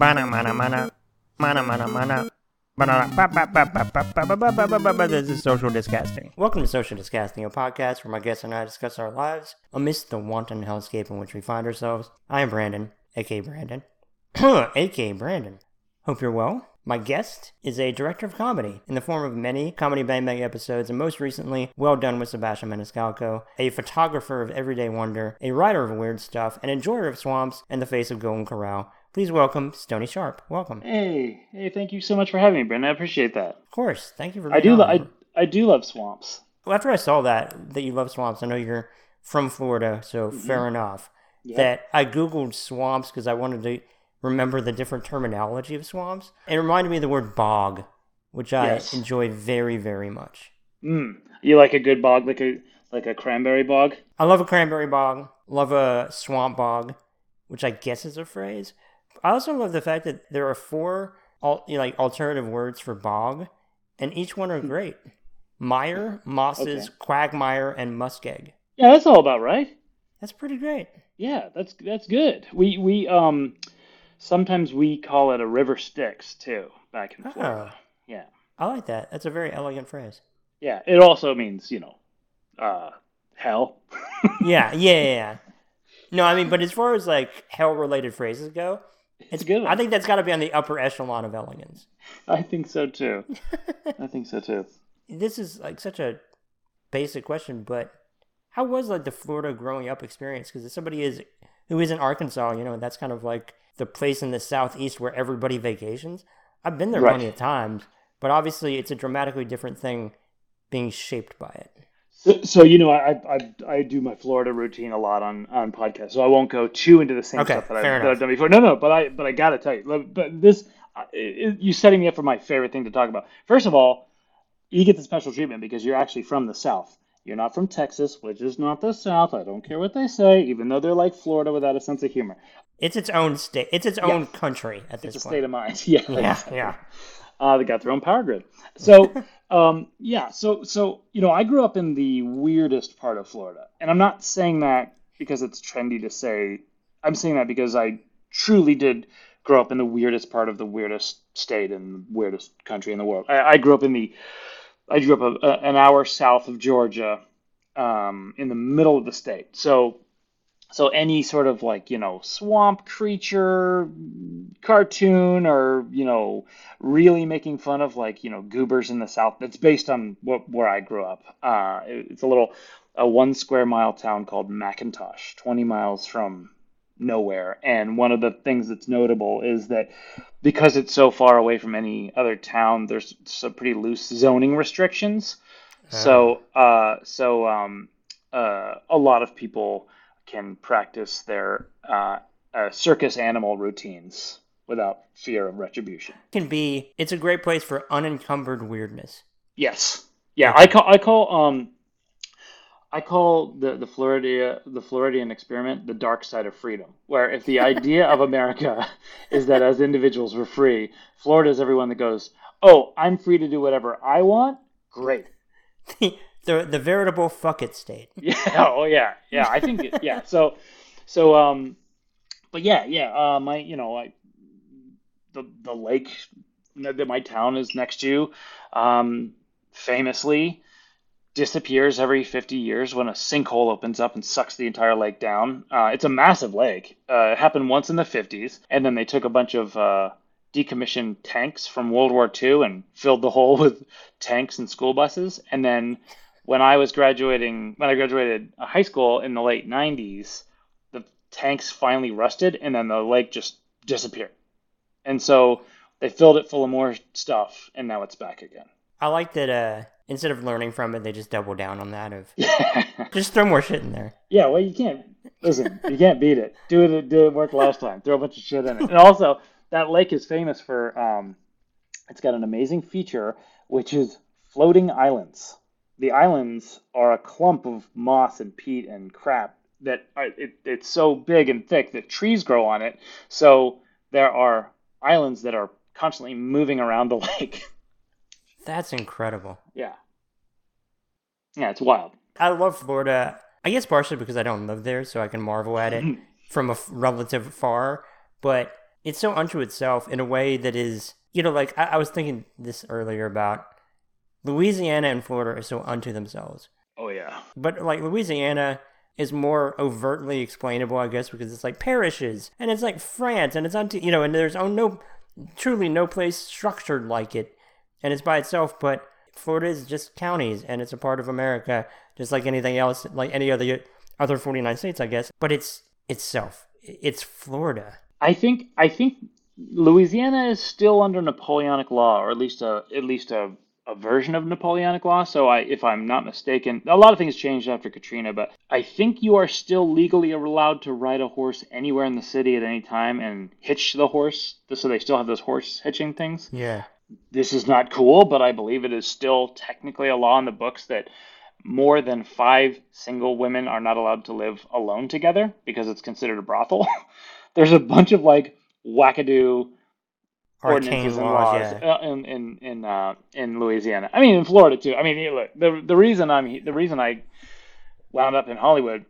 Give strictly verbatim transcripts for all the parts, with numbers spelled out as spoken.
Mana mana mana mana mana mana. This is Social Disgusting. Welcome to Social Disgusting, a podcast where my guests and I discuss our lives amidst the wanton hellscape in which we find ourselves. I am Brandon, aka Brandon, aka Brandon. Hope you're well. My guest is a director of comedy in the form of many Comedy Bang Bang episodes, and most recently, Well Done with Sebastian Maniscalco, a photographer of everyday wonder, a writer of weird stuff, an enjoyer of swamps, and the face of Golden Corral. Please welcome Stoney Sharp. Welcome. Hey, hey! Thank you so much for having me, Brandon. I appreciate that. Of course, thank you for being I do. Lo- I I do love swamps. Well, after I saw that that you love swamps, I know you're from Florida, so mm-hmm. fair enough. Yep. That I Googled swamps because I wanted to remember the different terminology of swamps. It reminded me of the word bog, which I yes. enjoy very, very much. Mm. You like a good bog, like a like a cranberry bog? I love a cranberry bog. Love a swamp bog, which I guess is a phrase. I also love the fact that there are four al- you know, like alternative words for bog, and each one are great. Mire, mosses, okay. quagmire, and muskeg. Yeah, that's all about right. That's pretty great. Yeah, that's that's good. We we um. Sometimes we call it a river Styx, too, back in Florida. Oh, yeah. I like that. That's a very elegant phrase. Yeah. It also means, you know, uh, hell. yeah, yeah, yeah. No, I mean, but as far as, like, hell-related phrases go, it's, it's good. I think that's got to be on the upper echelon of elegance. I think so, too. I think so, too. This is, like, such a basic question, but how was, like, the Florida growing up experience? Because if somebody is who is in Arkansas, you know, that's kind of like the place in the southeast where everybody vacations. I've been there right. plenty of times, but obviously it's a dramatically different thing being shaped by it. So, so you know, I, I I do my Florida routine a lot on, on podcasts, so I won't go too into the same okay, stuff that, I, that I've done before. No, no, but I but I gotta tell you, but this it, you're setting me up for my favorite thing to talk about. First of all, you get the special treatment because you're actually from the South. You're not from Texas, which is not the South. I don't care what they say, even though they're like Florida without a sense of humor. It's its own state. It's its own yeah. country at this point. It's a point. State of mind. Yeah, yeah, exactly. yeah. Uh, they got their own power grid. So, um, yeah. So, so you know, I grew up in the weirdest part of Florida, and I'm not saying that because it's trendy to say. I'm saying that because I truly did grow up in the weirdest part of the weirdest state and weirdest country in the world. I, I grew up in the. I grew up a, a, an hour south of Georgia, um, in the middle of the state. So. So any sort of like, you know, swamp creature cartoon or, you know, really making fun of like, you know, goobers in the South. That's based on what, where I grew up. Uh, it, it's a little a one square mile town called McIntosh, twenty miles from nowhere. And one of the things that's notable is that because it's so far away from any other town, there's some pretty loose zoning restrictions. Uh. So uh, so um, uh, a lot of people can practice their uh, uh, circus animal routines without fear of retribution. It can be. It's a great place for unencumbered weirdness. Yes. Yeah. I call. I call. Um. I call the the Florida the Floridian experiment the dark side of freedom, where if the idea of America is that as individuals we're free, Florida is everyone that goes, oh, I'm free to do whatever I want. Great. The the veritable fuck it state. Yeah. Oh yeah. Yeah. I think. It, yeah. So, so um, but yeah, yeah. Uh, my you know, I the the lake that my town is next to, um, famously disappears every fifty years when a sinkhole opens up and sucks the entire lake down. Uh, it's a massive lake. Uh, it happened once in the fifties, and then they took a bunch of uh. decommissioned tanks from World War Two and filled the hole with tanks and school buses. And then when I was graduating, when I graduated high school in the late nineties, the tanks finally rusted and then the lake just disappeared. And so they filled it full of more stuff and now it's back again. I like that uh, instead of learning from it, they just double down on that of just throw more shit in there. Yeah, well, you can't, listen, you can't beat it. Do it, do it work last time. Throw a bunch of shit in it. And also, that lake is famous for, um, it's got an amazing feature, which is floating islands. The islands are a clump of moss and peat and crap that are, it, it's so big and thick that trees grow on it. So there are islands that are constantly moving around the lake. That's incredible. Yeah. Yeah, it's wild. I love Florida. I guess partially because I don't live there, so I can marvel at it from a relative far, but it's so unto itself in a way that is, you know, like I, I was thinking this earlier about Louisiana and Florida are so unto themselves. Oh, yeah. But like Louisiana is more overtly explainable, I guess, because it's like parishes and it's like France and it's unto, you know, and there's oh, no, truly no place structured like it. And it's by itself, but Florida is just counties and it's a part of America, just like anything else, like any other other forty-nine states, I guess. But it's itself. It's Florida. I think I think Louisiana is still under Napoleonic law, or at least a at least a, a version of Napoleonic law. So I, if I'm not mistaken, a lot of things changed after Katrina, but I think you are still legally allowed to ride a horse anywhere in the city at any time and hitch the horse. So they still have those horse hitching things. Yeah. This is not cool, but I believe it is still technically a law in the books that more than five single women are not allowed to live alone together because it's considered a brothel. There's a bunch of like wackadoo ordinances and laws, laws yeah. in in in, uh, in Louisiana. I mean, in Florida too. I mean, look, the the reason I'm the reason I wound up in Hollywood,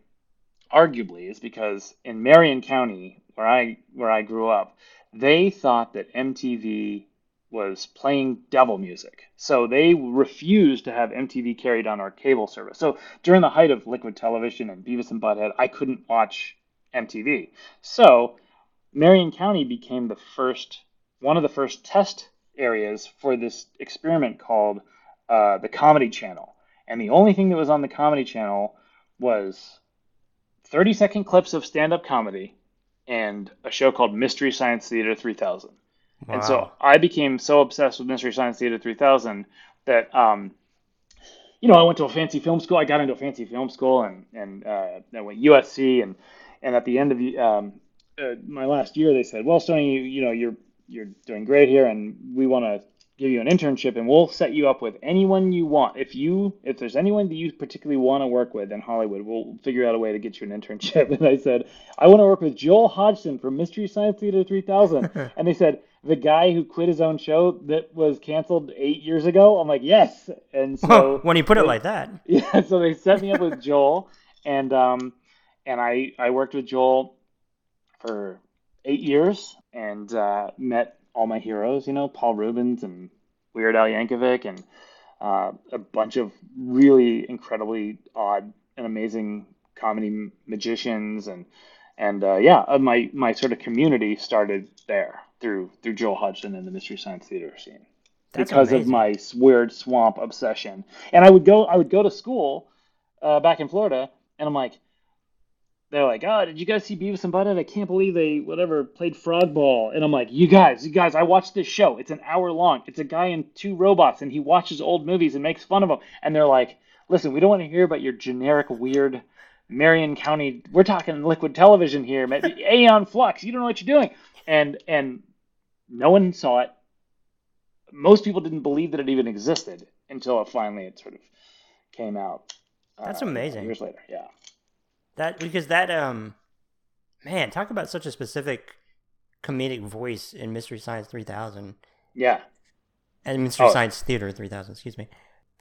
arguably, is because in Marion County, where I where I grew up, they thought that M T V was playing devil music. So they refused to have M T V carried on our cable service. So during the height of Liquid Television and Beavis and Butthead, I couldn't watch M T V. So Marion County became the first, one of the first test areas for this experiment called uh, the Comedy Channel. And the only thing that was on the Comedy Channel was thirty-second clips of stand-up comedy and a show called Mystery Science Theater three thousand. Wow. And so I became so obsessed with Mystery Science Theater three thousand that, um, you know, I went to a fancy film school. I got into a fancy film school and, and uh, I went U S C. And, and at the end of um, uh, my last year, they said, well, Stoney, you, you know, you're you're doing great here and we want to give you an internship and we'll set you up with anyone you want. If you if there's anyone that you particularly want to work with in Hollywood, we'll figure out a way to get you an internship. And I said, I want to work with Joel Hodgson from Mystery Science Theater three thousand. And they said, the guy who quit his own show that was canceled eight years ago? I'm like, yes. And so oh, when you put they, it like that. Yeah, so they set me up with Joel and um and I I worked with Joel for eight years and uh met all my heroes, you know, Paul Rubens and Weird Al Yankovic and uh, a bunch of really incredibly odd and amazing comedy magicians. And, and uh, yeah, my, my sort of community started there through through Joel Hodgson and the Mystery Science Theater scene. That's because amazing. Of my weird swamp obsession. And I would go I would go to school uh, back in Florida and I'm like, they're like, oh, did you guys see Beavis and Butthead? I can't believe they, whatever, played frog ball. And I'm like, you guys, you guys, I watched this show. It's an hour long. It's a guy and two robots, and he watches old movies and makes fun of them. And they're like, listen, we don't want to hear about your generic, weird Marion County. We're talking Liquid Television here. Aeon Flux. You don't know what you're doing. And and no one saw it. Most people didn't believe that it even existed until finally it sort of came out. That's uh, amazing. Years later, yeah. That because that um, man, talk about such a specific comedic voice in Mystery Science three thousand. Yeah, and Mystery oh. Science Theater three thousand. Excuse me.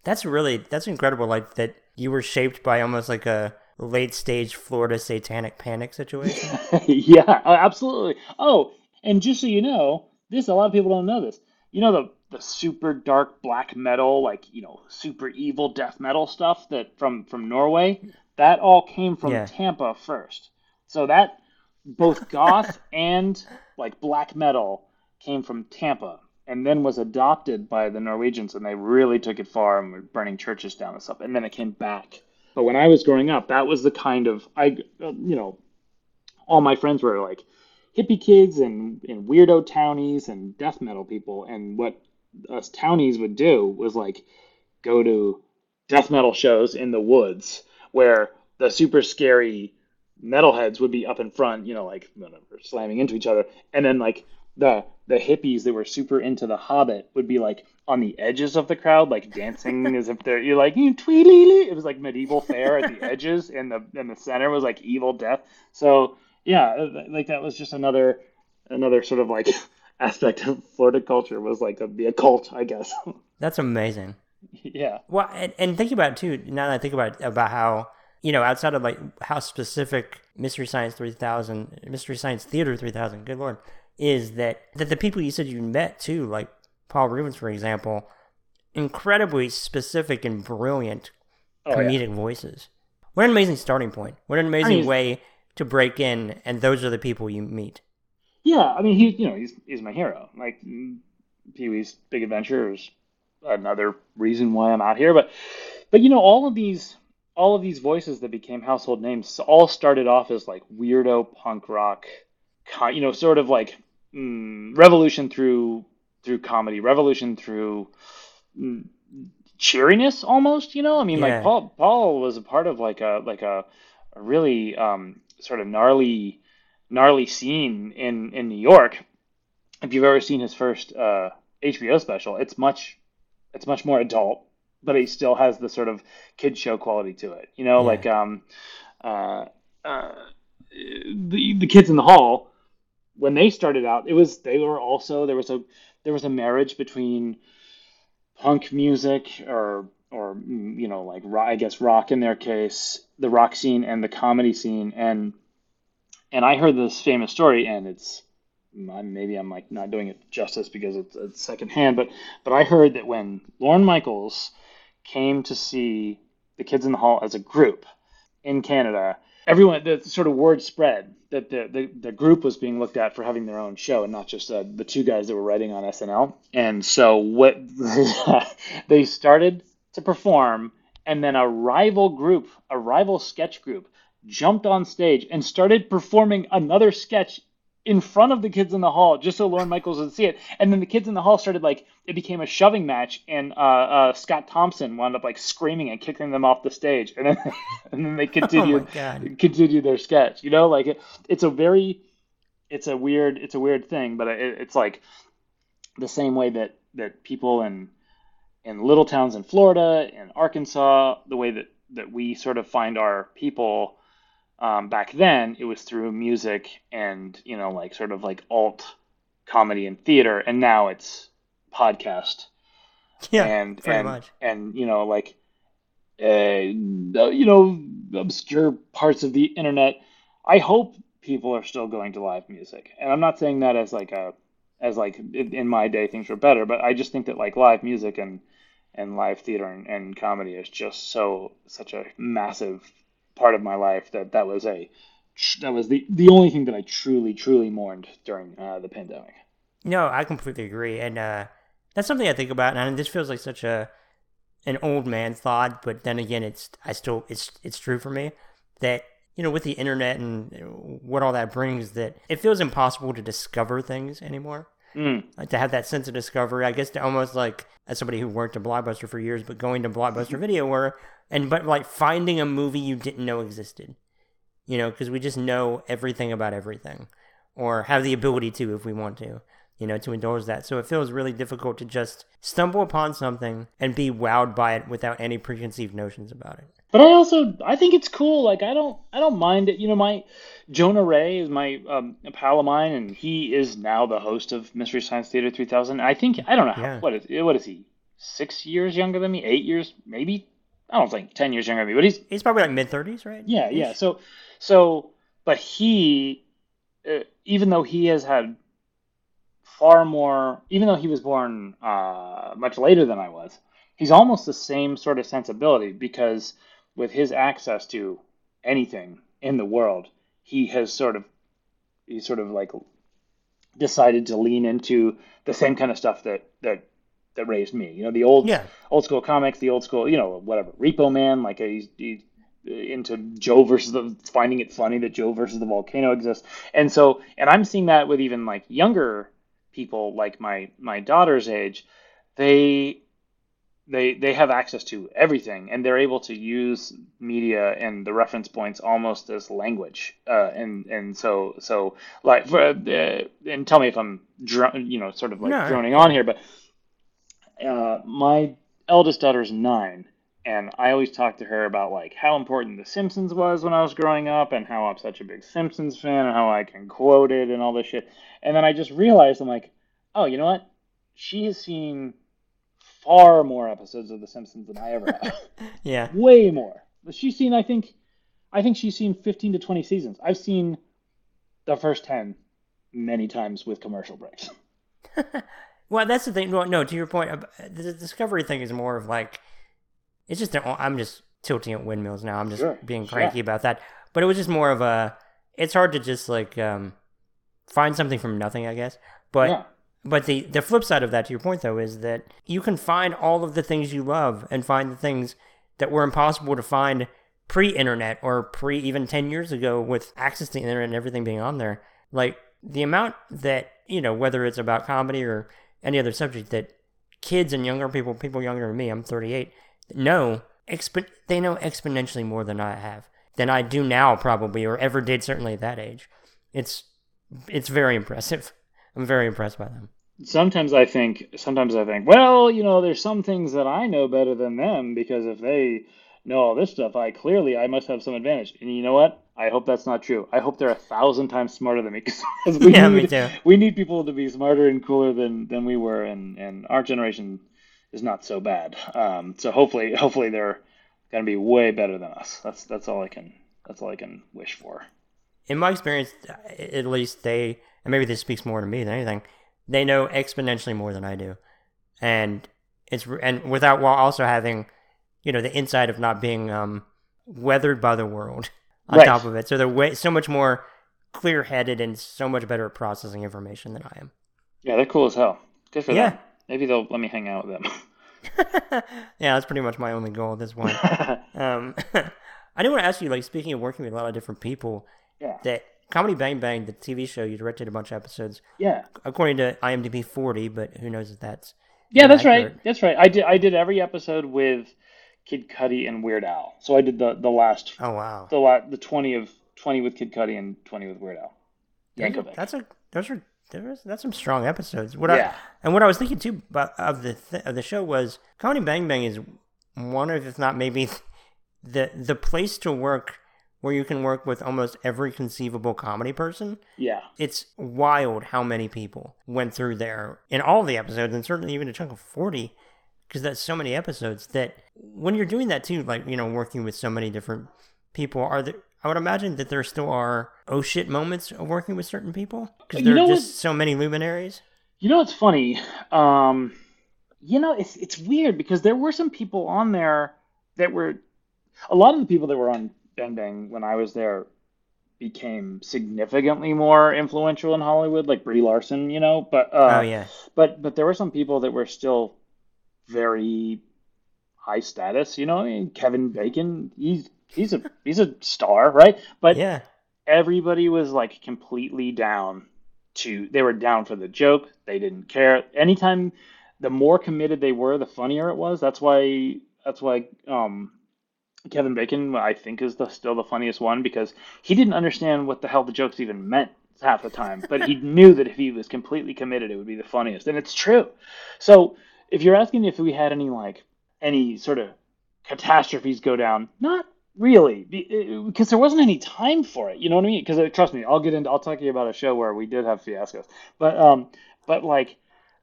That's really that's incredible. Like that you were shaped by almost like a late stage Florida satanic panic situation. Yeah, absolutely. Oh, and just so you know, this a lot of people don't know this. You know the. the super dark black metal, like, you know, super evil death metal stuff that from, from Norway, that all came from yeah. Tampa first. So that both goth and like black metal came from Tampa and then was adopted by the Norwegians and they really took it far and were burning churches down and stuff. And then it came back. But when I was growing up, that was the kind of, I, you know, all my friends were like hippie kids and, and weirdo townies and death metal people. And what us townies would do was like go to death metal shows in the woods where the super scary metalheads would be up in front, you know, like whatever, slamming into each other. And then like the, the hippies that were super into the Hobbit would be like on the edges of the crowd, like dancing as if they're, you're like, you tweedly. It was like medieval fair at the edges and the, and the center was like evil death. So yeah, like that was just another, another sort of like aspect of Florida culture was like a, the occult, I guess. That's amazing. Yeah. Well, and, and think about it too, now that I think about it, about how, you know, outside of like how specific Mystery Science three thousand, Mystery Science Theater three thousand, good Lord, is that, that the people you said you met too, like Paul Rubens, for example, incredibly specific and brilliant oh, comedic yeah. voices. What an amazing starting point. What an amazing I mean, way to break in, and those are the people you meet. Yeah, I mean, he, you know, he's, he's my hero. Like, Pee-wee's Big Adventure is another reason why I'm out here. But, but you know, all of these... all of these voices that became household names all started off as like weirdo punk rock, you know, sort of like mm, revolution through through comedy, revolution through mm, cheeriness almost, you know? I mean, yeah. like Paul Paul was a part of like a like a, a really um, sort of gnarly gnarly scene in, in New York. If you've ever seen his first uh, H B O special, it's much it's much more adult. But he still has the sort of kid show quality to it, you know, yeah. like um, uh, uh, the the kids in the hall when they started out, it was they were also there was a there was a marriage between punk music or or you know like I guess rock in their case, the rock scene and the comedy scene, and and I heard this famous story, and it's maybe I'm like not doing it justice because it's, it's secondhand, but but I heard that when Lorne Michaels came to see the Kids in the Hall as a group in Canada, everyone, the sort of word spread that the, the, the group was being looked at for having their own show and not just uh, the two guys that were writing on S N L. And so what they started to perform, and then a rival group, a rival sketch group, jumped on stage and started performing another sketch in front of the Kids in the Hall, just so Lorne Michaels would see it. And then the Kids in the Hall started, like, it became a shoving match, and uh, uh, Scott Thompson wound up, like, screaming and kicking them off the stage. And then and then they continued, oh continued their sketch. You know, like, it, it's a very, it's a weird, it's a weird thing, but it, it's, like, the same way that, that people in, in little towns in Florida, in Arkansas, the way that, that we sort of find our people... Um, back then, it was through music and, you know, like sort of like alt comedy and theater. And now it's podcast. Yeah, and, pretty and, much. And, you know, like, uh, you know, obscure parts of the internet. I hope people are still going to live music. And I'm not saying that as like a, as like in my day things were better, but I just think that like live music and, and live theater and, and comedy is just so, such a massive part of my life that that was a that was the the only thing that I truly truly mourned during uh, the pandemic. No, I completely agree, and uh, that's something I think about. And I mean, this feels like such a an old man thought, but then again, it's I still it's it's true for me that you know with the internet and what all that brings, that it feels impossible to discover things anymore. Mm. Like to have that sense of discovery, I guess, to almost like as somebody who worked at Blockbuster for years, but going to Blockbuster Video where. And but like finding a movie you didn't know existed, you know, because we just know everything about everything, or have the ability to if we want to, you know, to indulge that. So it feels really difficult to just stumble upon something and be wowed by it without any preconceived notions about it. But I also I think it's cool. Like I don't I don't mind it. You know, my Jonah Ray is my um, a pal of mine, and he is now the host of Mystery Science Theater three thousand. I think I don't know yeah. how, what is what is he six years younger than me, eight years maybe. I don't think ten years younger than me, but he's he's probably like mid thirties, right? Yeah, yeah. So, so, but he, uh, even though he has had far more, even though he was born uh, much later than I was, he's almost the same sort of sensibility because with his access to anything in the world, he has sort of, he's sort of like decided to lean into the same kind of stuff that that. that raised me, you know, the old, yeah. old school comics, the old school, you know, whatever, Repo Man, like he's, he's into Joe versus the, finding it funny that Joe versus the volcano exists. And so, and I'm seeing that with even like younger people, like my, my daughter's age, they, they, they have access to everything and they're able to use media and the reference points almost as language. Uh, and, and so, so like, for, uh, and tell me if I'm, dr- you know, sort of like no. droning on here, but Uh, my eldest daughter's nine, and I always talk to her about like how important The Simpsons was when I was growing up, and how I'm such a big Simpsons fan, and how I can quote it and all this shit. And then I just realized I'm like, oh, you know what? She has seen far more episodes of The Simpsons than I ever have. Yeah, way more. She's seen, I think, I think she's seen fifteen to twenty seasons. I've seen the first ten many times with commercial breaks. Well, that's the thing. Well, no, to your point, the Discovery thing is more of like, it's just, an, I'm just tilting at windmills now. I'm just sure. being cranky yeah. about that. But it was just more of a, it's hard to just like um, find something from nothing, I guess. But yeah. but the, the flip side of that, to your point, though, is that you can find all of the things you love and find the things that were impossible to find pre-internet or pre even ten years ago with access to the internet and everything being on there. Like the amount that, you know, whether it's about comedy or any other subject that kids and younger people, people younger than me, I'm thirty-eight, know, exp- they know exponentially more than I have, than I do now probably, or ever did certainly at that age. It's it's very impressive. I'm very impressed by them. Sometimes I think, sometimes I think, well, you know, there's some things that I know better than them because if they know all this stuff, I clearly, I must have some advantage. And you know what? I hope that's not true. I hope they're a thousand times smarter than me because we, yeah, need, me we need people to be smarter and cooler than, than we were. And, and our generation is not so bad. Um, so hopefully, hopefully they're going to be way better than us. That's, that's all I can, that's all I can wish for. In my experience, at least they, and maybe this speaks more to me than anything, they know exponentially more than I do. And it's, and without, while also having, you know, the insight of not being, um, weathered by the world. On right. top of it. So they're way, so much more clear-headed and so much better at processing information than I am. Yeah, they're cool as hell. Good for yeah. them. Maybe they'll let me hang out with them. Yeah, that's pretty much my only goal at this point. um, I do want to ask you, like, speaking of working with a lot of different people, yeah. that Comedy Bang Bang, the T V show, you directed a bunch of episodes. Yeah. According to I M D B forty, but who knows if that's... Yeah, that's accurate. right. That's right. I did, I did every episode with... Kid Cudi and Weird Al. So I did the, the last. Oh wow. The la- the twenty of twenty with Kid Cudi and twenty with Weird Al. Yankovic. That's a those are that's some strong episodes. What yeah. I, and what I was thinking too about of the th- of the show was Comedy Bang Bang is one of, if not maybe the the place to work where you can work with almost every conceivable comedy person. Yeah. It's wild how many people went through there in all the episodes, and certainly even a chunk of forty. Because that's so many episodes that when you're doing that too, like, you know, working with so many different people, are there, I would imagine that there still are oh shit moments of working with certain people because there you know are just what, so many luminaries. You know, it's funny. Um, you know, it's it's weird because there were some people on there that were, a lot of the people that were on Bang Bang when I was there became significantly more influential in Hollywood, like Brie Larson, you know, but, uh, oh, yeah. but, but there were some people that were still very high status, you know. I mean, Kevin Bacon, he's he's a he's a star, right? But yeah. everybody was like completely down to. They were down for the joke. They didn't care. Anytime, the more committed they were, the funnier it was. That's why. That's why. Um, Kevin Bacon, I think, is the still the funniest one because he didn't understand what the hell the jokes even meant half the time, but he knew that if he was completely committed, it would be the funniest, and it's true. So. If you're asking if we had any, like, any sort of catastrophes go down, not really, because there wasn't any time for it, you know what I mean? Because, trust me, I'll get into, I'll talk to you about a show where we did have fiascos, but, um, but, like,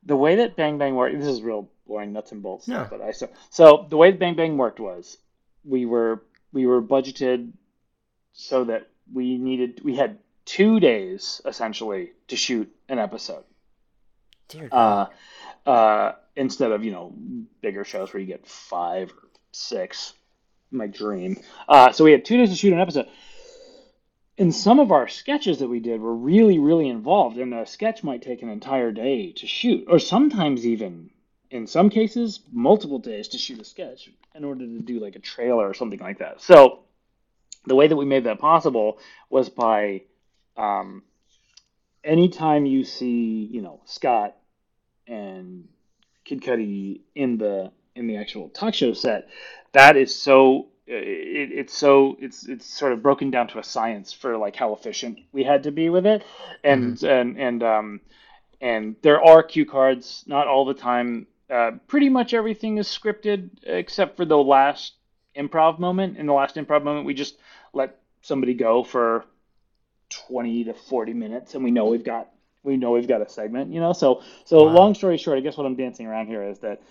the way that Bang Bang worked, this is real boring nuts and bolts stuff, no. but I, so, so, the way that Bang Bang worked was, we were, we were budgeted so that we needed, we had two days, essentially, to shoot an episode. Dear God. Uh, uh, instead of, you know, bigger shows where you get five or six, my dream. Uh, so we had two days to shoot an episode. And some of our sketches that we did were really, really involved. And a sketch might take an entire day to shoot, or sometimes even, in some cases, multiple days to shoot a sketch in order to do like a trailer or something like that. So the way that we made that possible was by um, anytime you see, you know, Scott and Kid Cudi in the in the actual talk show set, that is so it, it's so it's it's sort of broken down to a science for like how efficient we had to be with it, and mm-hmm. and and um and there are cue cards, not all the time. Uh, pretty much everything is scripted except for the last improv moment. In the last improv moment, we just let somebody go for twenty to forty minutes, and we know we've got. We know we've got a segment, you know. So, so wow. long story short, I guess what I'm dancing around here is that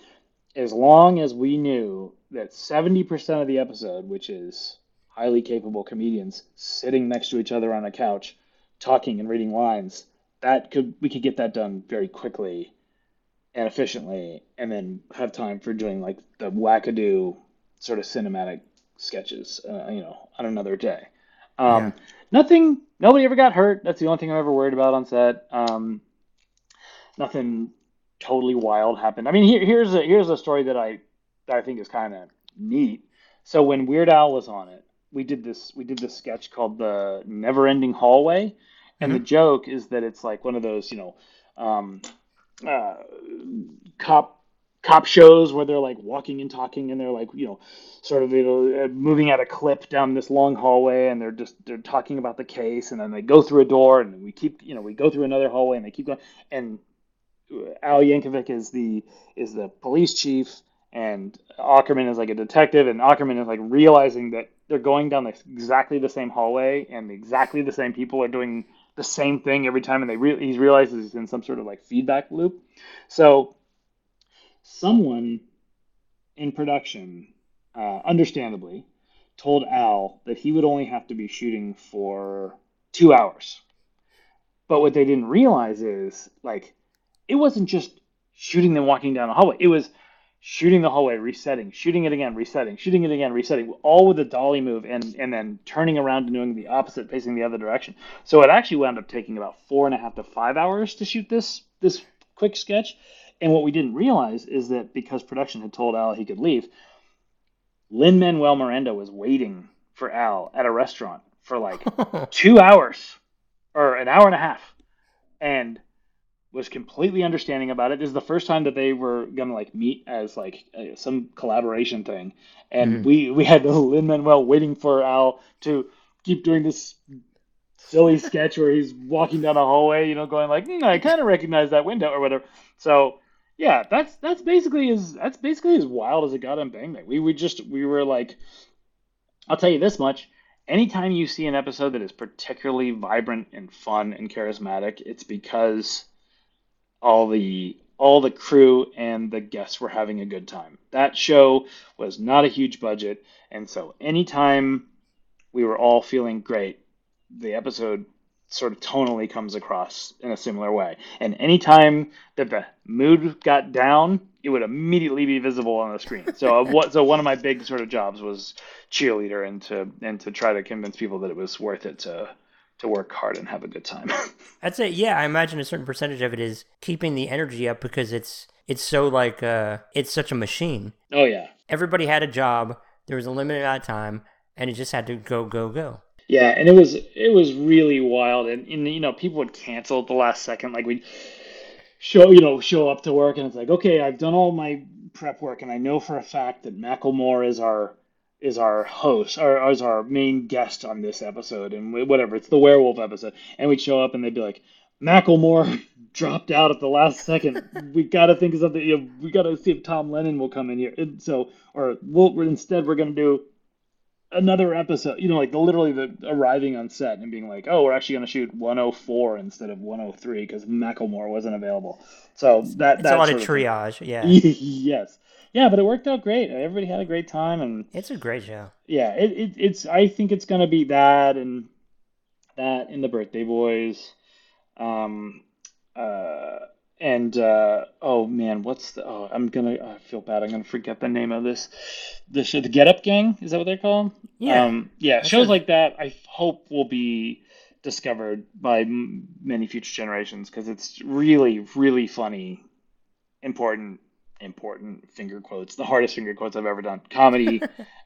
as long as we knew that seventy percent of the episode, which is highly capable comedians sitting next to each other on a couch, talking and reading lines, that could we could get that done very quickly and efficiently, and then have time for doing like the wackadoo sort of cinematic sketches, uh, you know, on another day. Um, yeah. Nothing, nobody ever got hurt. That's the only thing I'm ever worried about on set. Um, nothing totally wild happened. I mean, here, here's a, here's a story that I, that I think is kind of neat. So when Weird Al was on it, we did this, we did this sketch called The Never Ending Hallway. And mm-hmm. the joke is that it's like one of those, you know, um, uh, cop, cop shows where they're like walking and talking, and they're like, you know, sort of, you know, moving at a clip down this long hallway, and they're just, they're talking about the case, and then they go through a door, and we keep, you know, we go through another hallway, and they keep going. And Al Yankovic is the, is the police chief, and Aukerman is like a detective, and Aukerman is like realizing that they're going down the, exactly the same hallway, and exactly the same people are doing the same thing every time. And they re- he realizes he's in some sort of like feedback loop. So someone in production, uh, understandably, told Al that he would only have to be shooting for two hours. But what they didn't realize is, like, it wasn't just shooting them walking down the hallway. It was shooting the hallway, resetting, shooting it again, resetting, shooting it again, resetting, all with a dolly move, and, and then turning around and doing the opposite, facing the other direction. So it actually wound up taking about four and a half to five hours to shoot this this quick sketch. And what we didn't realize is that because production had told Al he could leave, Lin-Manuel Miranda was waiting for Al at a restaurant for like two hours or an hour and a half, and was completely understanding about it. This is the first time that they were going to like meet as like uh, some collaboration thing. And mm-hmm. we, we had Lin-Manuel waiting for Al to keep doing this silly sketch where he's walking down a hallway, you know, going like, mm, I kind of recognize that window or whatever. So yeah, that's that's basically as that's basically as wild as it got on Bang Bang. We would just we were like, I'll tell you this much: anytime you see an episode that is particularly vibrant and fun and charismatic, it's because all the all the crew and the guests were having a good time. That show was not a huge budget, and so anytime we were all feeling great, the episode sort of tonally comes across in a similar way. And anytime that the mood got down, it would immediately be visible on the screen. So what, so one of my big sort of jobs was cheerleader, and to, and to try to convince people that it was worth it to, to work hard and have a good time. I'd say, yeah, I imagine a certain percentage of it is keeping the energy up because it's, it's so like, uh, it's such a machine. Oh yeah. Everybody had a job. There was a limited amount of time, and it just had to go, go, go. Yeah, and it was it was really wild, and, and you know, people would cancel at the last second. Like we'd show you know show up to work, and it's like, okay, I've done all my prep work, and I know for a fact that Macklemore is our is our host or is our main guest on this episode, and whatever, it's the werewolf episode, and we'd show up, and they'd be like, Macklemore dropped out at the last second. We got to think of something. You know, we got to see if Tom Lennon will come in here. And so, or we'll, instead we're gonna do another episode, you know, like the, literally the arriving on set and being like, oh, we're actually going to shoot one oh four instead of one oh three because Macklemore wasn't available. So that, that's a lot of triage. Yeah. Yes. Yeah. But it worked out great. Everybody had a great time, and it's a great show. Yeah. It, it it's, I think it's going to be that and that and the Birthday Boys. Um, uh, and, uh, oh man, what's the, oh, I'm going to, I feel bad. I'm going to forget the name of this. The show, the Get Up Gang, is that what they're called? Yeah. Um, yeah, shows sure. like that I hope will be discovered by m- many future generations, because it's really, really funny, important, important finger quotes, the hardest finger quotes I've ever done, comedy,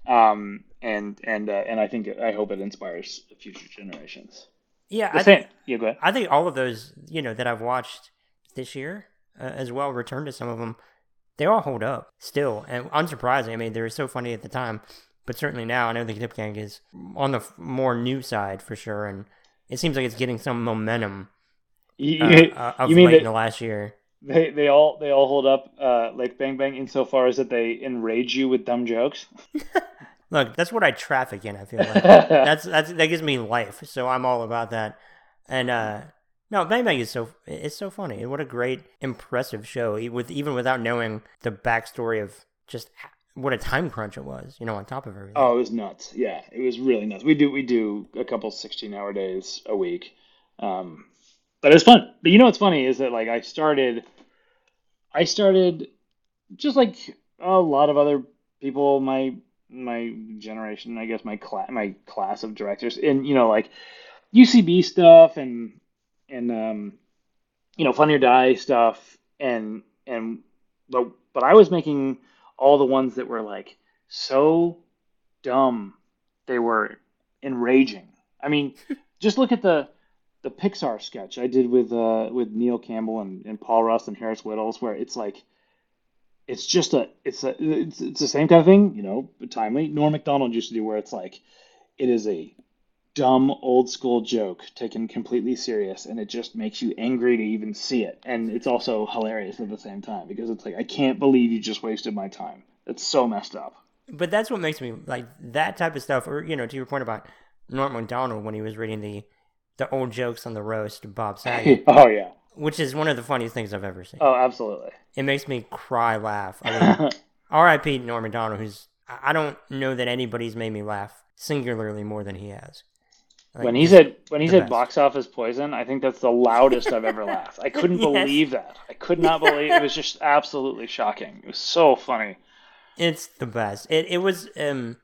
um, and and uh, and I think I hope it inspires future generations. Yeah, the I same. Think, yeah, go ahead. I think all of those, you know, that I've watched this year uh, as well, return to some of them. They all hold up still, and unsurprising. I mean, they were so funny at the time, but certainly now, I know the Kid Gang is on the f- more new side for sure, and it seems like it's getting some momentum. Uh, you, uh, of you mean late in the last year? They they all they all hold up, uh, like Bang Bang, insofar as that they enrage you with dumb jokes. Look, that's what I traffic in. I feel like that's, that's that gives me life, so I'm all about that. And uh, no, Bang Bang is so it's so funny. What a great, impressive show, with even without knowing the backstory of just what a time crunch it was, you know, on top of everything. Oh, it was nuts. Yeah, it was really nuts. We do we do a couple sixteen-hour days a week, um, But it was fun. But you know what's funny is that, like, I started, I started just like a lot of other people, my my generation, I guess, my class, my class of directors, and, you know, like U C B stuff and and um, you know, Funny or Die stuff, and and but but I was making all the ones that were like so dumb they were enraging. I mean, just look at the. The Pixar sketch I did with uh, with Neil Campbell and, and Paul Russ and Harris Whittles, where it's like, it's just a it's a it's, it's the same kind of thing, you know, timely. Norm Macdonald used to do, where it's like, it is a dumb old school joke taken completely serious, and it just makes you angry to even see it, and it's also hilarious at the same time because it's like, I can't believe you just wasted my time. It's so messed up. But that's what makes me like that type of stuff. Or, you know, to your point about Norm Macdonald when he was reading the. The old jokes on the roast, Bob Saget. Oh, yeah. Which is one of the funniest things I've ever seen. Oh, absolutely. It makes me cry laugh. I mean, R I P Norm Macdonald, who's... I don't know that anybody's made me laugh singularly more than he has. Like, when he said when he said box office poison, I think that's the loudest I've ever laughed. I couldn't yes. believe that. I could not believe... It was just absolutely shocking. It was so funny. It's the best. It it was... Um,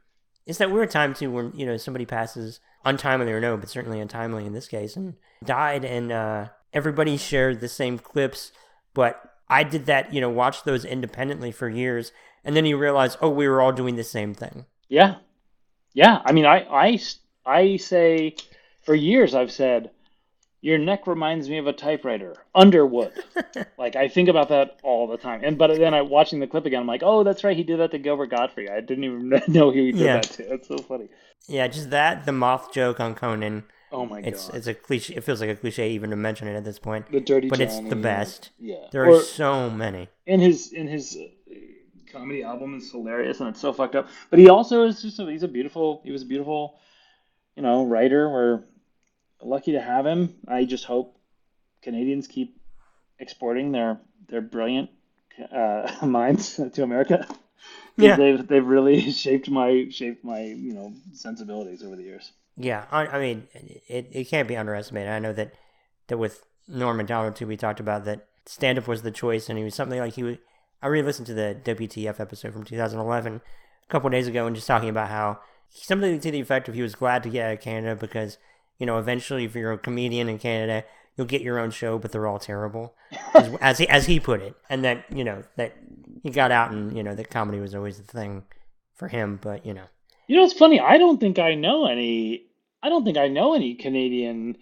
it's that weird time, too, when, you know, somebody passes... untimely or no, but certainly untimely in this case, and died, and uh, everybody shared the same clips, but I did that, you know, watched those independently for years, and then you realize, oh, we were all doing the same thing. Yeah. Yeah, I mean, I, I, I say, for years I've said, your neck reminds me of a typewriter, Underwood. Like, I think about that all the time, and but then I watching the clip again, I'm like, oh, that's right, he did that to Gilbert Gottfried. I didn't even know who he did yeah. that to. That's so funny. Yeah, just that, the moth joke on Conan. Oh my god. It's it's a cliche. It feels like a cliche even to mention it at this point. The Dirty But Johnny, it's the best. Yeah. There or, are so many. And his and his comedy album is hilarious and it's so fucked up. But he also is just a, he's a beautiful he was a beautiful, you know, writer. We're lucky to have him. I just hope Canadians keep exporting their their brilliant uh, minds to America. Yeah. They've, they've really shaped my, shaped my, you know, sensibilities over the years. Yeah. I, I mean, it, it can't be underestimated. I know that, that with Norm Macdonald too, we talked about that stand-up was the choice, and he was something like he was, I really listened to the W T F episode from two thousand eleven a couple of days ago and just talking about how something to the effect of he was glad to get out of Canada because, you know, eventually if you're a comedian in Canada, you'll get your own show, but they're all terrible, as, as he as he put it. And that, you know, that he got out and, you know, that comedy was always the thing for him, but, you know. You know, it's funny. I don't think I know any, I don't think I know any Canadian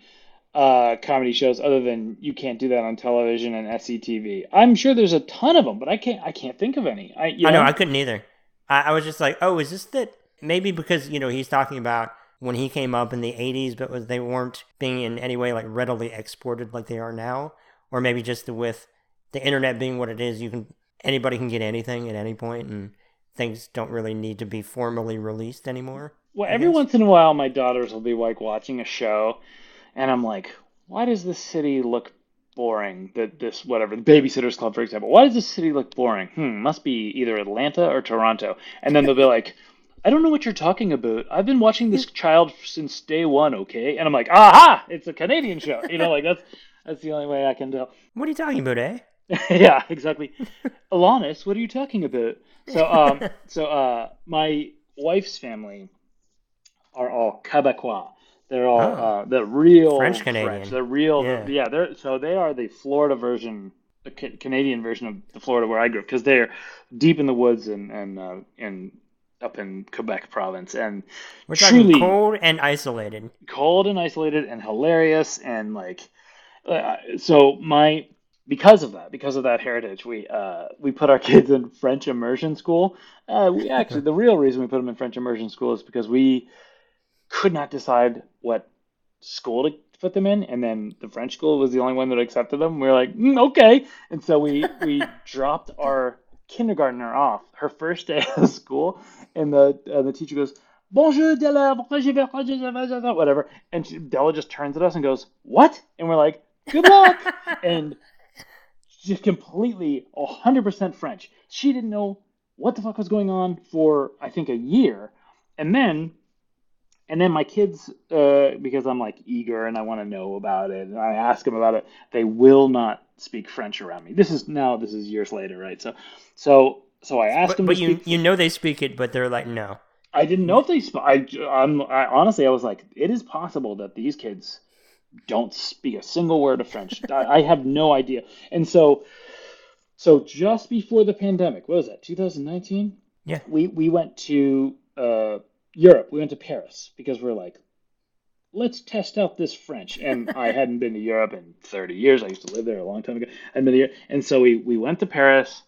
uh, comedy shows other than You Can't Do That on Television and S C T V. I'm sure there's a ton of them, but I can't, I can't think of any. I, you I know, know, I couldn't either. I, I was just like, oh, is this that, maybe because, you know, he's talking about when he came up in the eighties, but was, they weren't being in any way like readily exported like they are now, or maybe just the, with the internet being what it is, you can anybody can get anything at any point, and things don't really need to be formally released anymore. Well, I every guess. once in a while, my daughters will be like watching a show, and I'm like, why does this city look boring? That this whatever the Babysitter's Club, for example, why does this city look boring? Hmm, must be either Atlanta or Toronto, and then they'll be like, I don't know what you're talking about. I've been watching this child since day one, okay? And I'm like, aha! It's a Canadian show. You know, like, that's that's the only way I can tell. What are you talking about, eh? Yeah, exactly. Alanis, what are you talking about? So, um, so uh, my wife's family are all Quebecois. They're all oh. uh, the real French Canadian. The real, yeah. yeah they're so they are the Florida version. The ca- Canadian version of the Florida where I grew up, because they're deep in the woods and and uh, and. up in Quebec province, and we're truly talking cold and isolated, cold and isolated and hilarious. And like, uh, so my, because of that, because of that heritage, we, uh, we put our kids in French immersion school. Uh, we actually, the real reason we put them in French immersion school is because we could not decide what school to put them in. And then the French school was the only one that accepted them. We were like, mm, okay. And so we, we dropped our kindergartner off her first day of school, and the uh, the teacher goes, "Bonjour, Della, whatever," and she, Della just turns at us and goes, "What?" And we're like, "Good luck!" And she's completely one hundred percent French. She didn't know what the fuck was going on for I think a year, and then And then my kids, uh, because I'm like eager and I want to know about it, and I ask them about it, they will not speak French around me. This is now, this is years later, right? So, so, so I asked but, them. But to you, speak, you know, they speak it, but they're like, no. I didn't know if they spoke. I, I'm, I honestly, I was like, it is possible that these kids don't speak a single word of French. I, I have no idea. And so, so just before the pandemic, what was that? twenty nineteen Yeah. We we went to. Uh, Europe. We went to Paris because we're like, let's test out this French. And I hadn't been to Europe in thirty years. I used to live there a long time ago. I'd been to Europe. And so we, we went to Paris,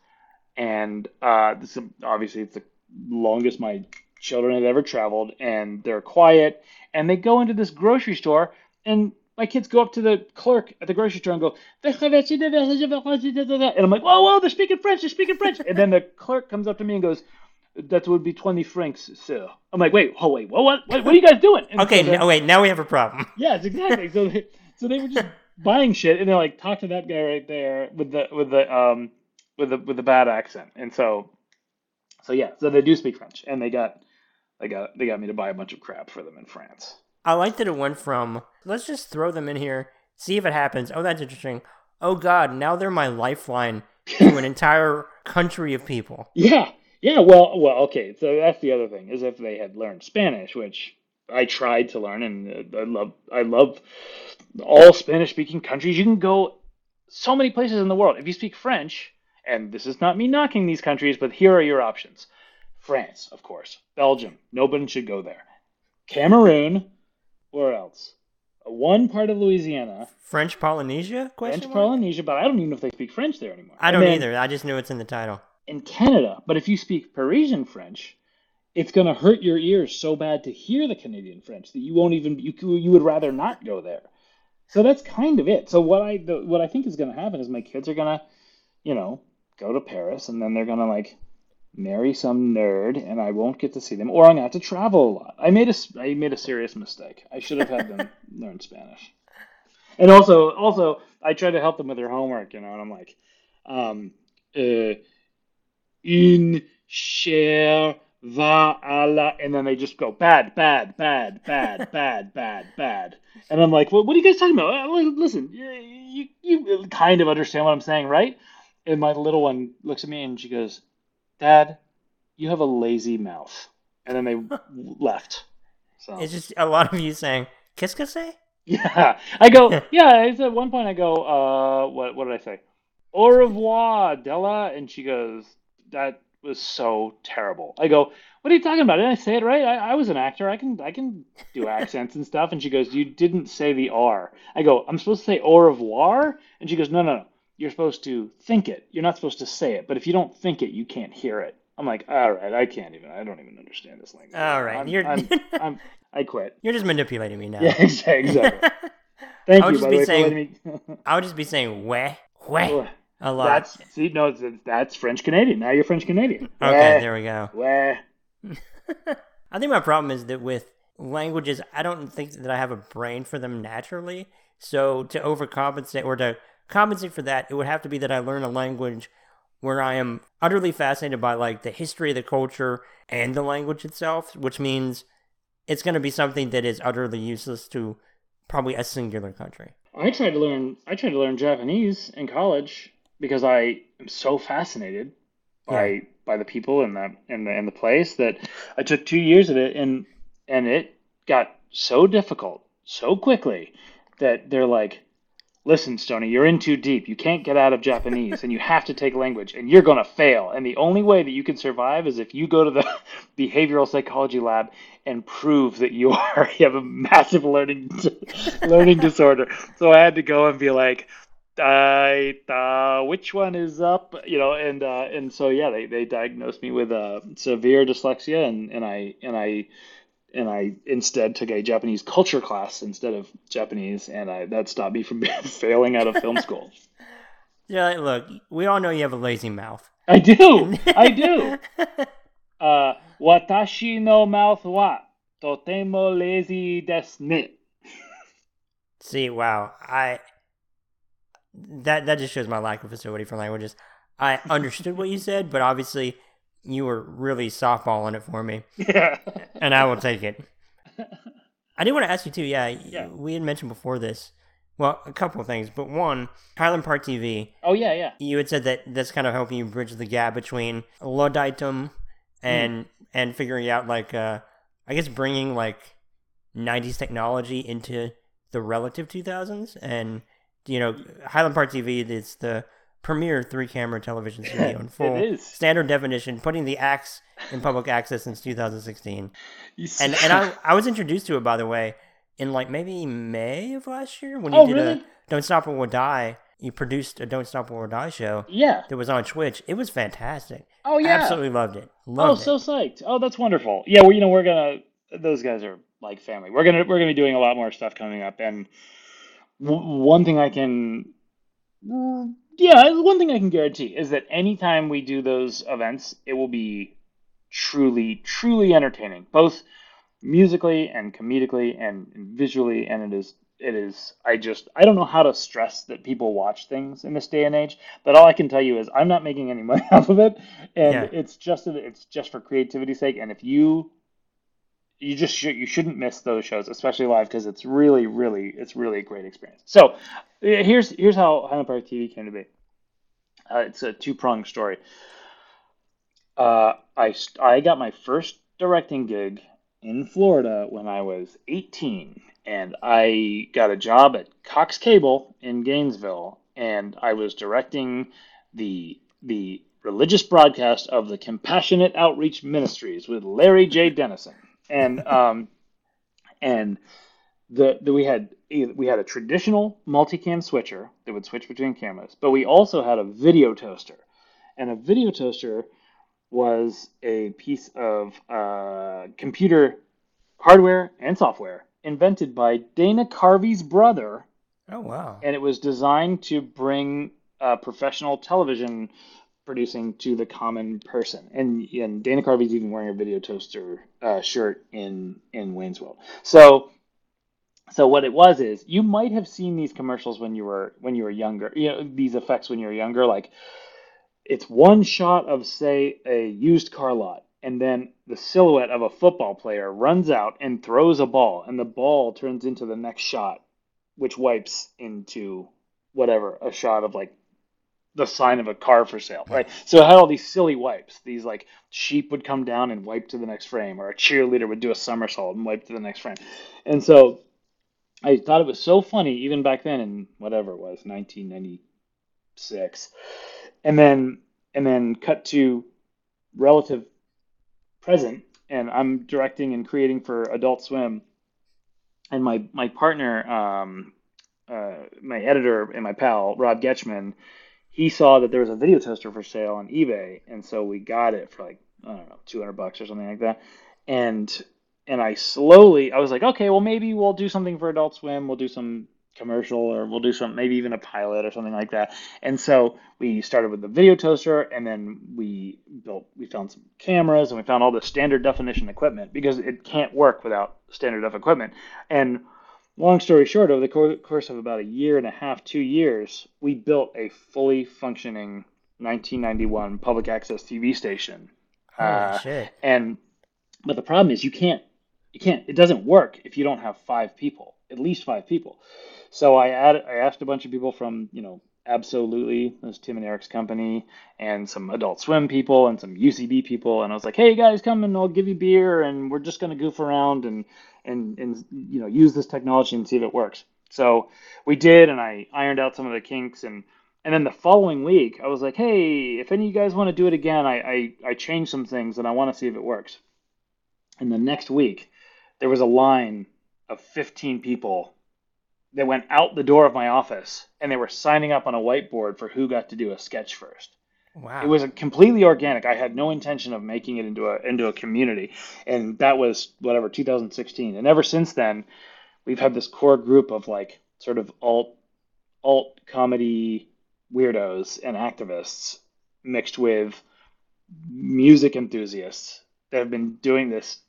and uh, this, obviously it's the longest my children had ever traveled, and they're quiet, and they go into this grocery store, and my kids go up to the clerk at the grocery store and go, and I'm like, whoa, whoa, they're speaking French, they're speaking French. And then the clerk comes up to me and goes, that would be twenty francs, sir. I'm like, wait, oh, wait, what, what, what are you guys doing? And okay, so now, wait, now we have a problem. Yes, exactly. so, they, so they were just buying shit, and they're like, talk to that guy right there with the with the um with the with the bad accent. And so, so yeah, so they do speak French, and they got they got they got me to buy a bunch of crap for them in France. I like that it went from let's just throw them in here, see if it happens. Oh, that's interesting. Oh God, now they're my lifeline to an entire country of people. Yeah. Yeah, well, well, okay. So that's the other thing, is if they had learned Spanish, which I tried to learn, and I love, I love all Spanish-speaking countries. You can go so many places in the world. If you speak French, and this is not me knocking these countries, but here are your options: France, of course, Belgium. Nobody should go there. Cameroon, where else? One part of Louisiana. French Polynesia? Question French mark? Polynesia, but I don't even know if they speak French there anymore. I don't then, either. I just knew it's in the title. In Canada, but if you speak Parisian French, it's going to hurt your ears so bad to hear the Canadian French that you won't even you you would rather not go there. So that's kind of it. So what I the, what I think is going to happen is my kids are going to, you know, go to Paris, and then they're going to like marry some nerd, and I won't get to see them, or I'm going to have to travel a lot. I made a I made a serious mistake. I should have had them learn Spanish. And also also I tried to help them with their homework, you know, and I'm like, um, uh. une chair va à la, and then they just go bad, bad, bad, bad, bad, bad, bad, and I'm like, well, what are you guys talking about? Listen, you, you you kind of understand what I'm saying, right? And my little one looks at me and she goes, "Dad, you have a lazy mouth," and then they left. So it's just a lot of you saying, "Qu'est-ce que c'est?" Yeah, I go, yeah. It's at one point I go, uh, what what did I say? Au revoir, Della, and she goes, that was so terrible. I go, what are you talking about? Didn't I say it right? I, I was an actor. I can I can do accents and stuff. And she goes, you didn't say the R. I go, I'm supposed to say au revoir? And she goes, no, no, no. You're supposed to think it. You're not supposed to say it. But if you don't think it, you can't hear it. I'm like, all right, I can't even. I don't even understand this language. All right. I'm, you're... I'm, I'm, I'm, I quit. You're just manipulating me now. Yeah, exactly. Thank you, by the way, saying, for letting me... I would just be saying, weh, weh. A lot. That's, see, no, that's French Canadian. Now you're French Canadian. Okay, eh, there we go. Eh. I think my problem is that with languages, I don't think that I have a brain for them naturally. So to overcompensate or to compensate for that, it would have to be that I learn a language where I am utterly fascinated by like the history, the culture, and the language itself, which means it's going to be something that is utterly useless to probably a singular country. I tried to learn. I tried to learn Japanese in college, because I am so fascinated by yeah. by the people and the and the and the place that I took two years of it, and and it got so difficult so quickly that they're like, listen, Stoney, you're in too deep. You can't get out of Japanese, and you have to take language, and you're gonna fail. And the only way that you can survive is if you go to the behavioral psychology lab and prove that you are you have a massive learning learning disorder. So I had to go and be like, I, uh, which one is up, you know, and uh, and so yeah, they, they diagnosed me with uh, severe dyslexia, and, and I and I and I instead took a Japanese culture class instead of Japanese, and I that stopped me from failing out of film school. Yeah, look, we all know you have a lazy mouth. I do, I do. uh, watashi no mouth wa totemo lazy desu ne. See, wow, I. That that just shows my lack of facility for languages. I understood what you said, but obviously you were really softballing it for me. Yeah. And I will take it. I did want to ask you too. Yeah, yeah, we had mentioned before this. Well, a couple of things, but one, Highland Park T V. Oh yeah, yeah. You had said that that's kind of helping you bridge the gap between Ludditum and mm. and figuring out like uh, I guess bringing like nineties technology into the relative two thousands, and you know Highland Park T V is the premier three-camera television studio in full it is. standard definition, putting the axe in public access since two thousand sixteen. You and and I I was introduced to it, by the way, in like maybe May of last year when you oh, did really? a Don't Stop It Will Die. You produced a Don't Stop It Will Die show. Yeah. That was on Twitch. It was fantastic. Oh, yeah. Absolutely loved it. Loved it. Oh, so psyched. Oh, that's wonderful. Yeah, well, you know, we're going to, those guys are like family. We're going to, we're going to be doing a lot more stuff coming up. And w- one thing I can, uh, yeah, one thing I can guarantee is that anytime we do those events, it will be truly, truly entertaining, both musically and comedically and visually, and it is it is I just I don't know how to stress that people watch things in this day and age, but all I can tell you is I'm not making any money off of it, and yeah. it's just it's just for creativity's sake. And if you you just sh- you shouldn't miss those shows, especially live, because it's really really it's really a great experience. So here's here's how Highland Park T V came to be. Uh, it's a two-pronged story. Uh, I I got my first directing gig in Florida when I was eighteen, and I got a job at Cox Cable in Gainesville, and I was directing the the religious broadcast of the Compassionate Outreach Ministries with Larry J. Dennison, and um, and the, the we had we had a traditional multicam switcher that would switch between cameras, but we also had a video toaster, and a video toaster was a piece of uh, computer hardware and software invented by Dana Carvey's brother. Oh, wow. And it was designed to bring uh, professional television producing to the common person. And, and Dana Carvey's even wearing a Video Toaster uh, shirt in, in Wayne's World. So... So what it was is, you might have seen these commercials when you were when you were younger, you know, these effects when you were younger, like... It's one shot of, say, a used car lot, and then the silhouette of a football player runs out and throws a ball, and the ball turns into the next shot, which wipes into whatever, a shot of, like, the sign of a car for sale, right? So it had all these silly wipes. These, like, sheep would come down and wipe to the next frame, or a cheerleader would do a somersault and wipe to the next frame. And so I thought it was so funny, even back then in whatever it was, nineteen ninety-six. And then and then cut to relative present, and I'm directing and creating for Adult Swim, and my my partner, um, uh, my editor and my pal Rob Getchman, he saw that there was a video toaster for sale on eBay, and so we got it for like I don't know two hundred bucks or something like that, and and I slowly I was like, okay, well maybe we'll do something for Adult Swim, we'll do some commercial, or we'll do some, maybe even a pilot or something like that. And so we started with the video toaster, and then we built, we found some cameras, and we found all the standard definition equipment, because it can't work without standard def equipment. And long story short, over the course of about a year and a half, two years, we built a fully functioning nineteen ninety-one public access T V station. Holy uh, shit. And, but the problem is you can't, you can't, it doesn't work if you don't have five people, at least five people. So I added, I asked a bunch of people from, you know, Absolutely, that's Tim and Eric's company, and some Adult Swim people and some U C B people. And I was like, hey, guys, come and I'll give you beer, and we're just going to goof around and, and, and, you know, use this technology and see if it works. So we did, and I ironed out some of the kinks. And, and then the following week, I was like, hey, if any of you guys want to do it again, I, I, I changed some things, and I want to see if it works. And the next week, there was a line of fifteen people they went out the door of my office, and they were signing up on a whiteboard for who got to do a sketch first. Wow. It was a completely organic. I had no intention of making it into a, into a community. And that was whatever, two thousand sixteen. And ever since then, we've had this core group of like sort of alt, alt comedy weirdos and activists mixed with music enthusiasts that have been doing this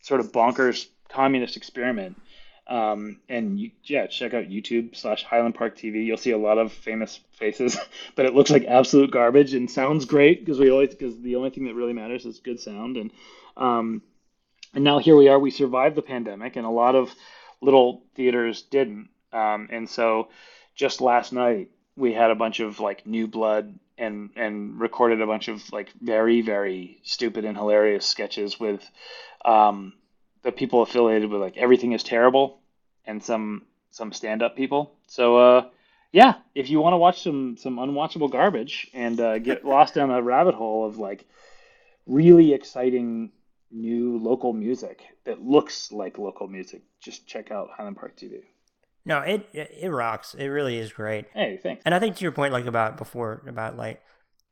sort of bonkers communist experiment. Um, and you, yeah, check out YouTube slash Highland Park T V. You'll see a lot of famous faces, but it looks like absolute garbage and sounds great because we always, because the only thing that really matters is good sound. And, um, And now here we are, we survived the pandemic, and a lot of little theaters didn't. Um, and so just last night, we had a bunch of like new blood and and recorded a bunch of like very, very stupid and hilarious sketches with um, the people affiliated with like Everything Is Terrible and some some stand-up people. So uh, yeah, if you want to watch some some unwatchable garbage and uh, get lost down a rabbit hole of like really exciting new local music that looks like local music, just check out Highland Park T V. No, it, it it rocks. It really is great. Hey, thanks. And I think to your point, like about before, about like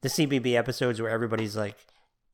the C B B episodes where everybody's like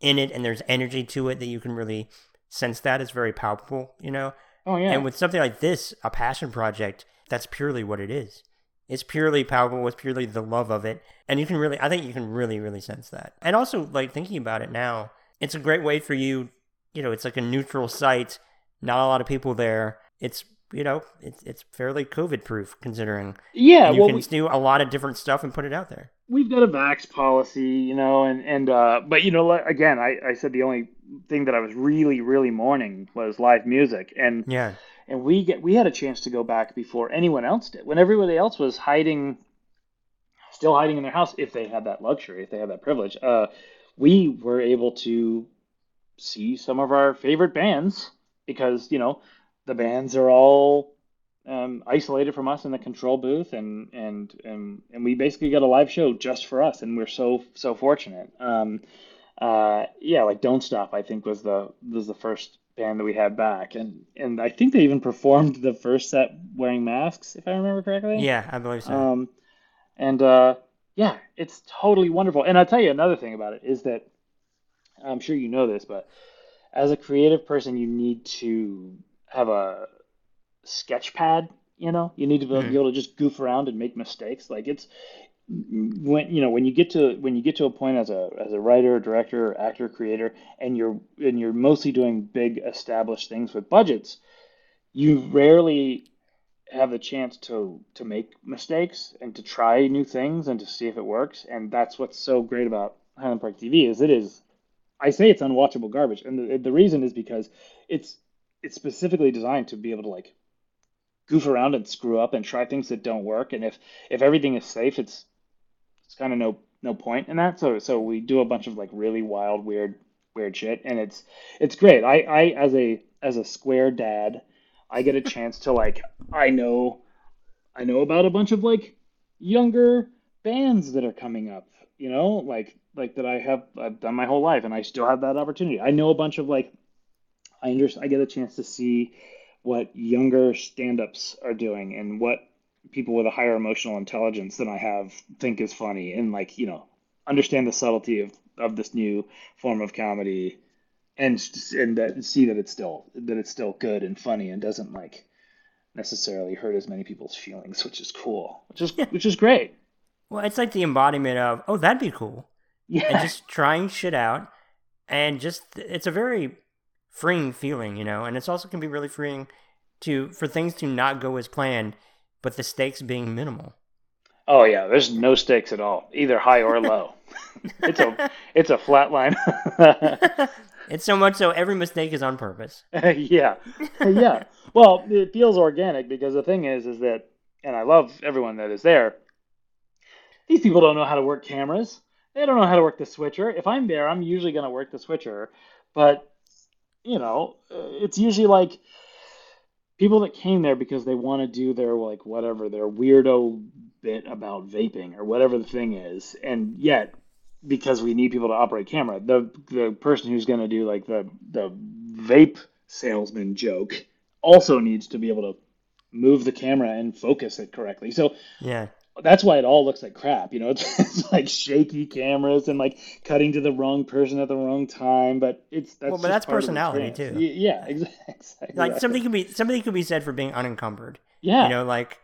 in it and there's energy to it that you can really sense that. It's very palpable, you know? Oh, yeah. And with something like this, a passion project, that's purely what it is. It's purely palpable. It's purely the love of it. And you can really, I think you can really, really sense that. And also like thinking about it now, it's a great way for you, you know, it's like a neutral site. Not a lot of people there. It's, you know, it's it's fairly COVID-proof considering. Yeah, you well, can we, do a lot of different stuff and put it out there. We've got a vax policy, you know, and and uh, but you know, again, I, I said the only thing that I was really really mourning was live music, and yeah, and we get we had a chance to go back before anyone else did. When everybody else was hiding, still hiding in their house, if they had that luxury, if they had that privilege, uh, we were able to see some of our favorite bands because you know. The bands are all um, isolated from us in the control booth, and and and and we basically got a live show just for us, and we're so so fortunate. Um, uh, yeah, like Don't Stop, I think was the was the first band that we had back, and and I think they even performed the first set wearing masks, if I remember correctly. Yeah, I believe so. Um, and uh, yeah, it's totally wonderful. And I'll tell you another thing about it is that I'm sure you know this, but as a creative person, you need to have a sketch pad, you know, you need to be able, mm. be able to just goof around and make mistakes. Like it's when, you know, when you get to, when you get to a point as a, as a writer, director, actor, creator, and you're, and you're mostly doing big established things with budgets, you rarely have the chance to, to make mistakes and to try new things and to see if it works. And that's what's so great about Highland Park T V is it is, I say it's unwatchable garbage. And the, the reason is because it's, it's specifically designed to be able to like goof around and screw up and try things that don't work. And if, if everything is safe, it's, it's kind of no, no point in that. So, so we do a bunch of like really wild, weird, weird shit. And it's, it's great. I, I, as a, as a square dad, I get a chance to like, I know, I know about a bunch of like younger bands that are coming up, you know, like, like that I have, I've done my whole life and I still have that opportunity. I know a bunch of like, I understand, I get a chance to see what younger stand-ups are doing and what people with a higher emotional intelligence than I have think is funny and, like, you know, understand the subtlety of, of this new form of comedy and and that, see that it's still that it's still good and funny and doesn't, like, necessarily hurt as many people's feelings, which is cool, which is, yeah. which is great. Well, it's like the embodiment of, oh, that'd be cool. Yeah. And just trying shit out and just, it's a very freeing feeling, you know, and it's also can be really freeing to for things to not go as planned, but the stakes being minimal. Oh yeah, there's no stakes at all, either high or low. it's a it's a flat line. It's so much so every mistake is on purpose. yeah, yeah. Well, it feels organic because the thing is, is that, and I love everyone that is there. These people don't know how to work cameras. They don't know how to work the switcher. If I'm there, I'm usually going to work the switcher, but you know, it's usually like people that came there because they want to do their, like, whatever, their weirdo bit about vaping or whatever the thing is. And yet, because we need people to operate camera, the the person who's going to do, like, the, the vape salesman joke also needs to be able to move the camera and focus it correctly. So yeah, that's why it all looks like crap. You know, it's, it's like shaky cameras and like cutting to the wrong person at the wrong time. But it's that's well, but that's personality too. Yeah, exactly. Like something could be something could be said for being unencumbered. Yeah, you know, like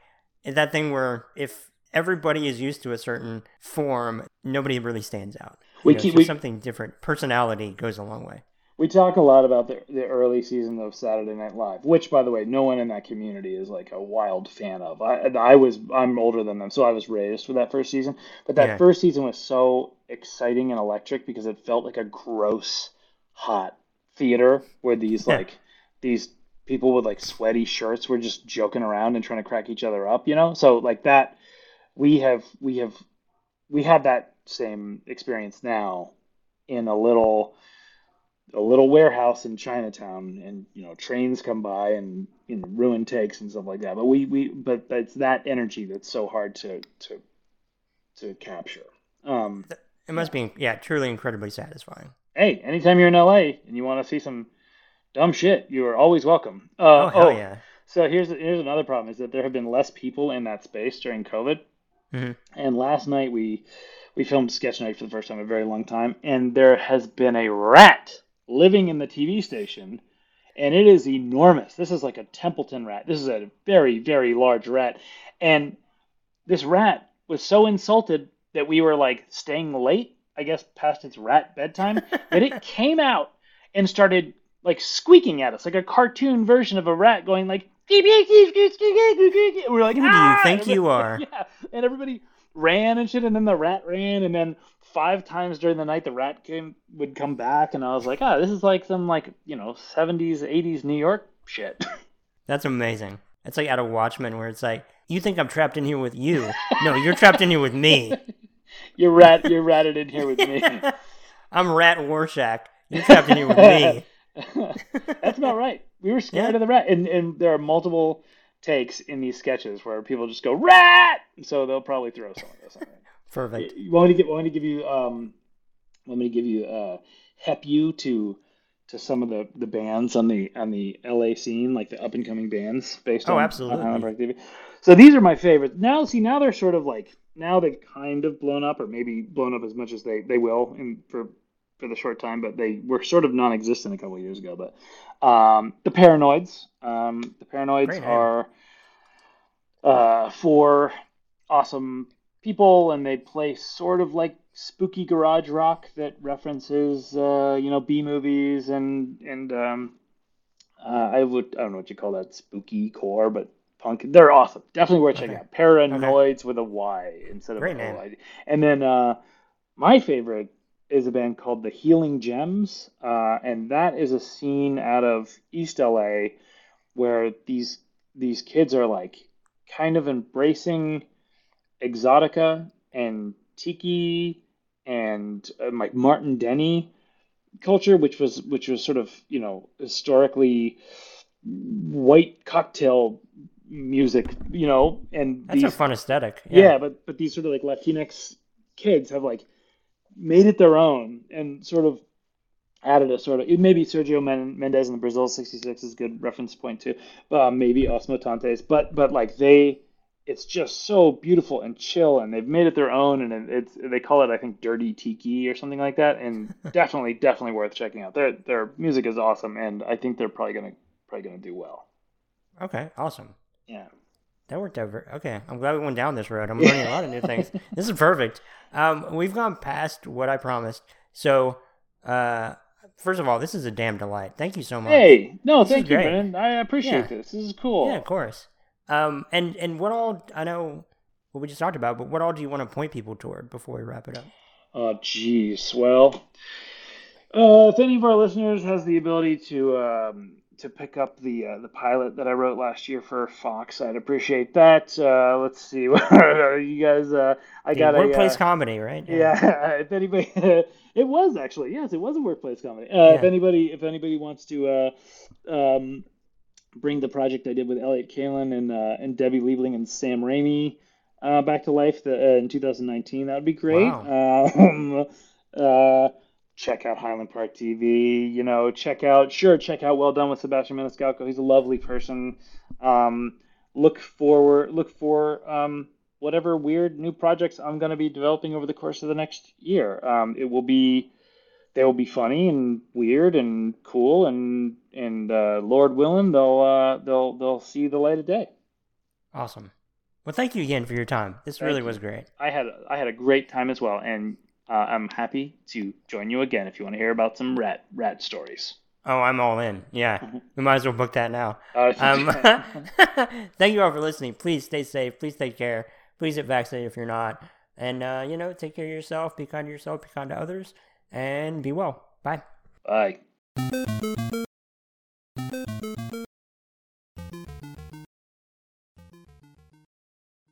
that thing where if everybody is used to a certain form, nobody really stands out. We know, keep we, something different. Personality goes a long way. We talk a lot about the, the early season of Saturday Night Live, which, by the way, no one in that community is like a wild fan of. I, I was, I'm older than them, so I was raised with that first season. But that yeah. first season was so exciting and electric because it felt like a gross, hot theater where these yeah. like these people with like sweaty shirts were just joking around and trying to crack each other up, you know? So like that, we have we have we have that same experience now in a little a little warehouse in Chinatown, and you know, trains come by and you know, ruin takes and stuff like that. But we, we but it's that energy that's so hard to to to capture. Um, it must yeah. be yeah, truly incredibly satisfying. Hey, anytime you're in L A and you want to see some dumb shit, you are always welcome. Uh, oh, hell oh, yeah. So here's here's another problem, is that there have been less people in that space during COVID. Mm-hmm. And last night we we filmed Sketch Night for the first time in a very long time, and there has been a rat living in the T V station, and it is enormous. This is like a Templeton rat. This is a very, very large rat. And this rat was so insulted that we were like staying late, I guess past its rat bedtime, that it came out and started like squeaking at us, like a cartoon version of a rat going like, we're like, who do you think you are? Yeah. And everybody ran and shit, and then the rat ran, and then five times during the night the rat came would come back, and I was like, oh, this is like some like, you know, seventies, eighties New York shit. That's amazing. It's like out of Watchmen, where it's like, you think I'm trapped in here with you. No, you're trapped in here with me. You're rat you're ratted in here with me. I'm Rat Warshak. You're trapped in here with me. That's about right. We were scared yeah. of the rat, and and there are multiple takes in these sketches where people just go rat, so they'll probably throw some of this on it. Perfect. You want me to give? Want me to give you? Um, want me to give you? Uh, hep you to to some of the, the bands on the on the L A scene, like the up and coming bands based oh, on absolutely. Highland Park T V. So these are my favorites. Now, see, now they're sort of like, now they've kind of blown up, or maybe blown up as much as they they will in for. for the short time, but they were sort of non-existent a couple of years ago. But um, the Paranoids, um, the Paranoids are uh, four awesome people, and they play sort of like spooky garage rock that references, uh, you know, B movies and and um, uh, I would I don't know what you call that, spooky core, but punk. They're awesome. Definitely worth checking okay. out. Paranoids okay. with a Y instead of an O. And then uh, my favorite is a band called The Healing Gems, uh, and that is a scene out of East L A where these these kids are like kind of embracing exotica and tiki and uh, like Martin Denny culture, which was which was sort of, you know, historically white cocktail music, you know, and that's these, a fun aesthetic. Yeah. yeah, but but these sort of like Latinx kids have like made it their own and sort of added a sort of, it maybe Sergio Mendes and the Brazil sixty-six is a good reference point too. Uh, maybe Osmo Tantes, but, but like they, it's just so beautiful and chill, and they've made it their own. And it's, they call it, I think, Dirty Tiki or something like that. And definitely, definitely worth checking out. Their, their music is awesome. And I think they're probably going to, probably going to do well. Okay. Awesome. Yeah. That worked out very... Okay, I'm glad we went down this road. I'm learning a lot of new things. This is perfect. Um, we've gone past what I promised. So, uh, first of all, this is a damn delight. Thank you so much. Hey, no, this thank you, Brennan. I appreciate yeah. this. This is cool. Yeah, of course. Um, and, and what all... I know what we just talked about, but what all do you want to point people toward before we wrap it up? Oh, jeez. Well, uh, if any of our listeners has the ability to... Um, to pick up the uh, the pilot that I wrote last year for Fox, I'd appreciate that. Uh, let's see, you guys. Uh, I the got workplace a workplace uh, comedy, right? Yeah. yeah if anybody, it was actually yes, it was a workplace comedy. Uh, yeah. If anybody, if anybody wants to uh, um, bring the project I did with Elliot Kalin and uh, and Debbie Liebling and Sam Raimi uh, back to life the, uh, in two thousand nineteen, that would be great. Wow. Um, uh, Check out Highland Park T V, you know, check out, sure, check out Well Done with Sebastian Maniscalco. He's a lovely person. Um, look forward, look for um, whatever weird new projects I'm going to be developing over the course of the next year. Um, it will be, they will be funny and weird and cool, and and uh, Lord willing, they'll uh, they'll they'll see the light of day. Awesome. Well, thank you again for your time. This thank really you. was great. I had I had a great time as well, and. Uh, I'm happy to join you again if you want to hear about some rat rat stories. Oh, I'm all in. Yeah. We might as well book that now. Uh, um, thank you all for listening. Please stay safe. Please take care. Please get vaccinated if you're not. And, uh, you know, take care of yourself. Be kind to yourself. Be kind to others. And be well. Bye. Bye.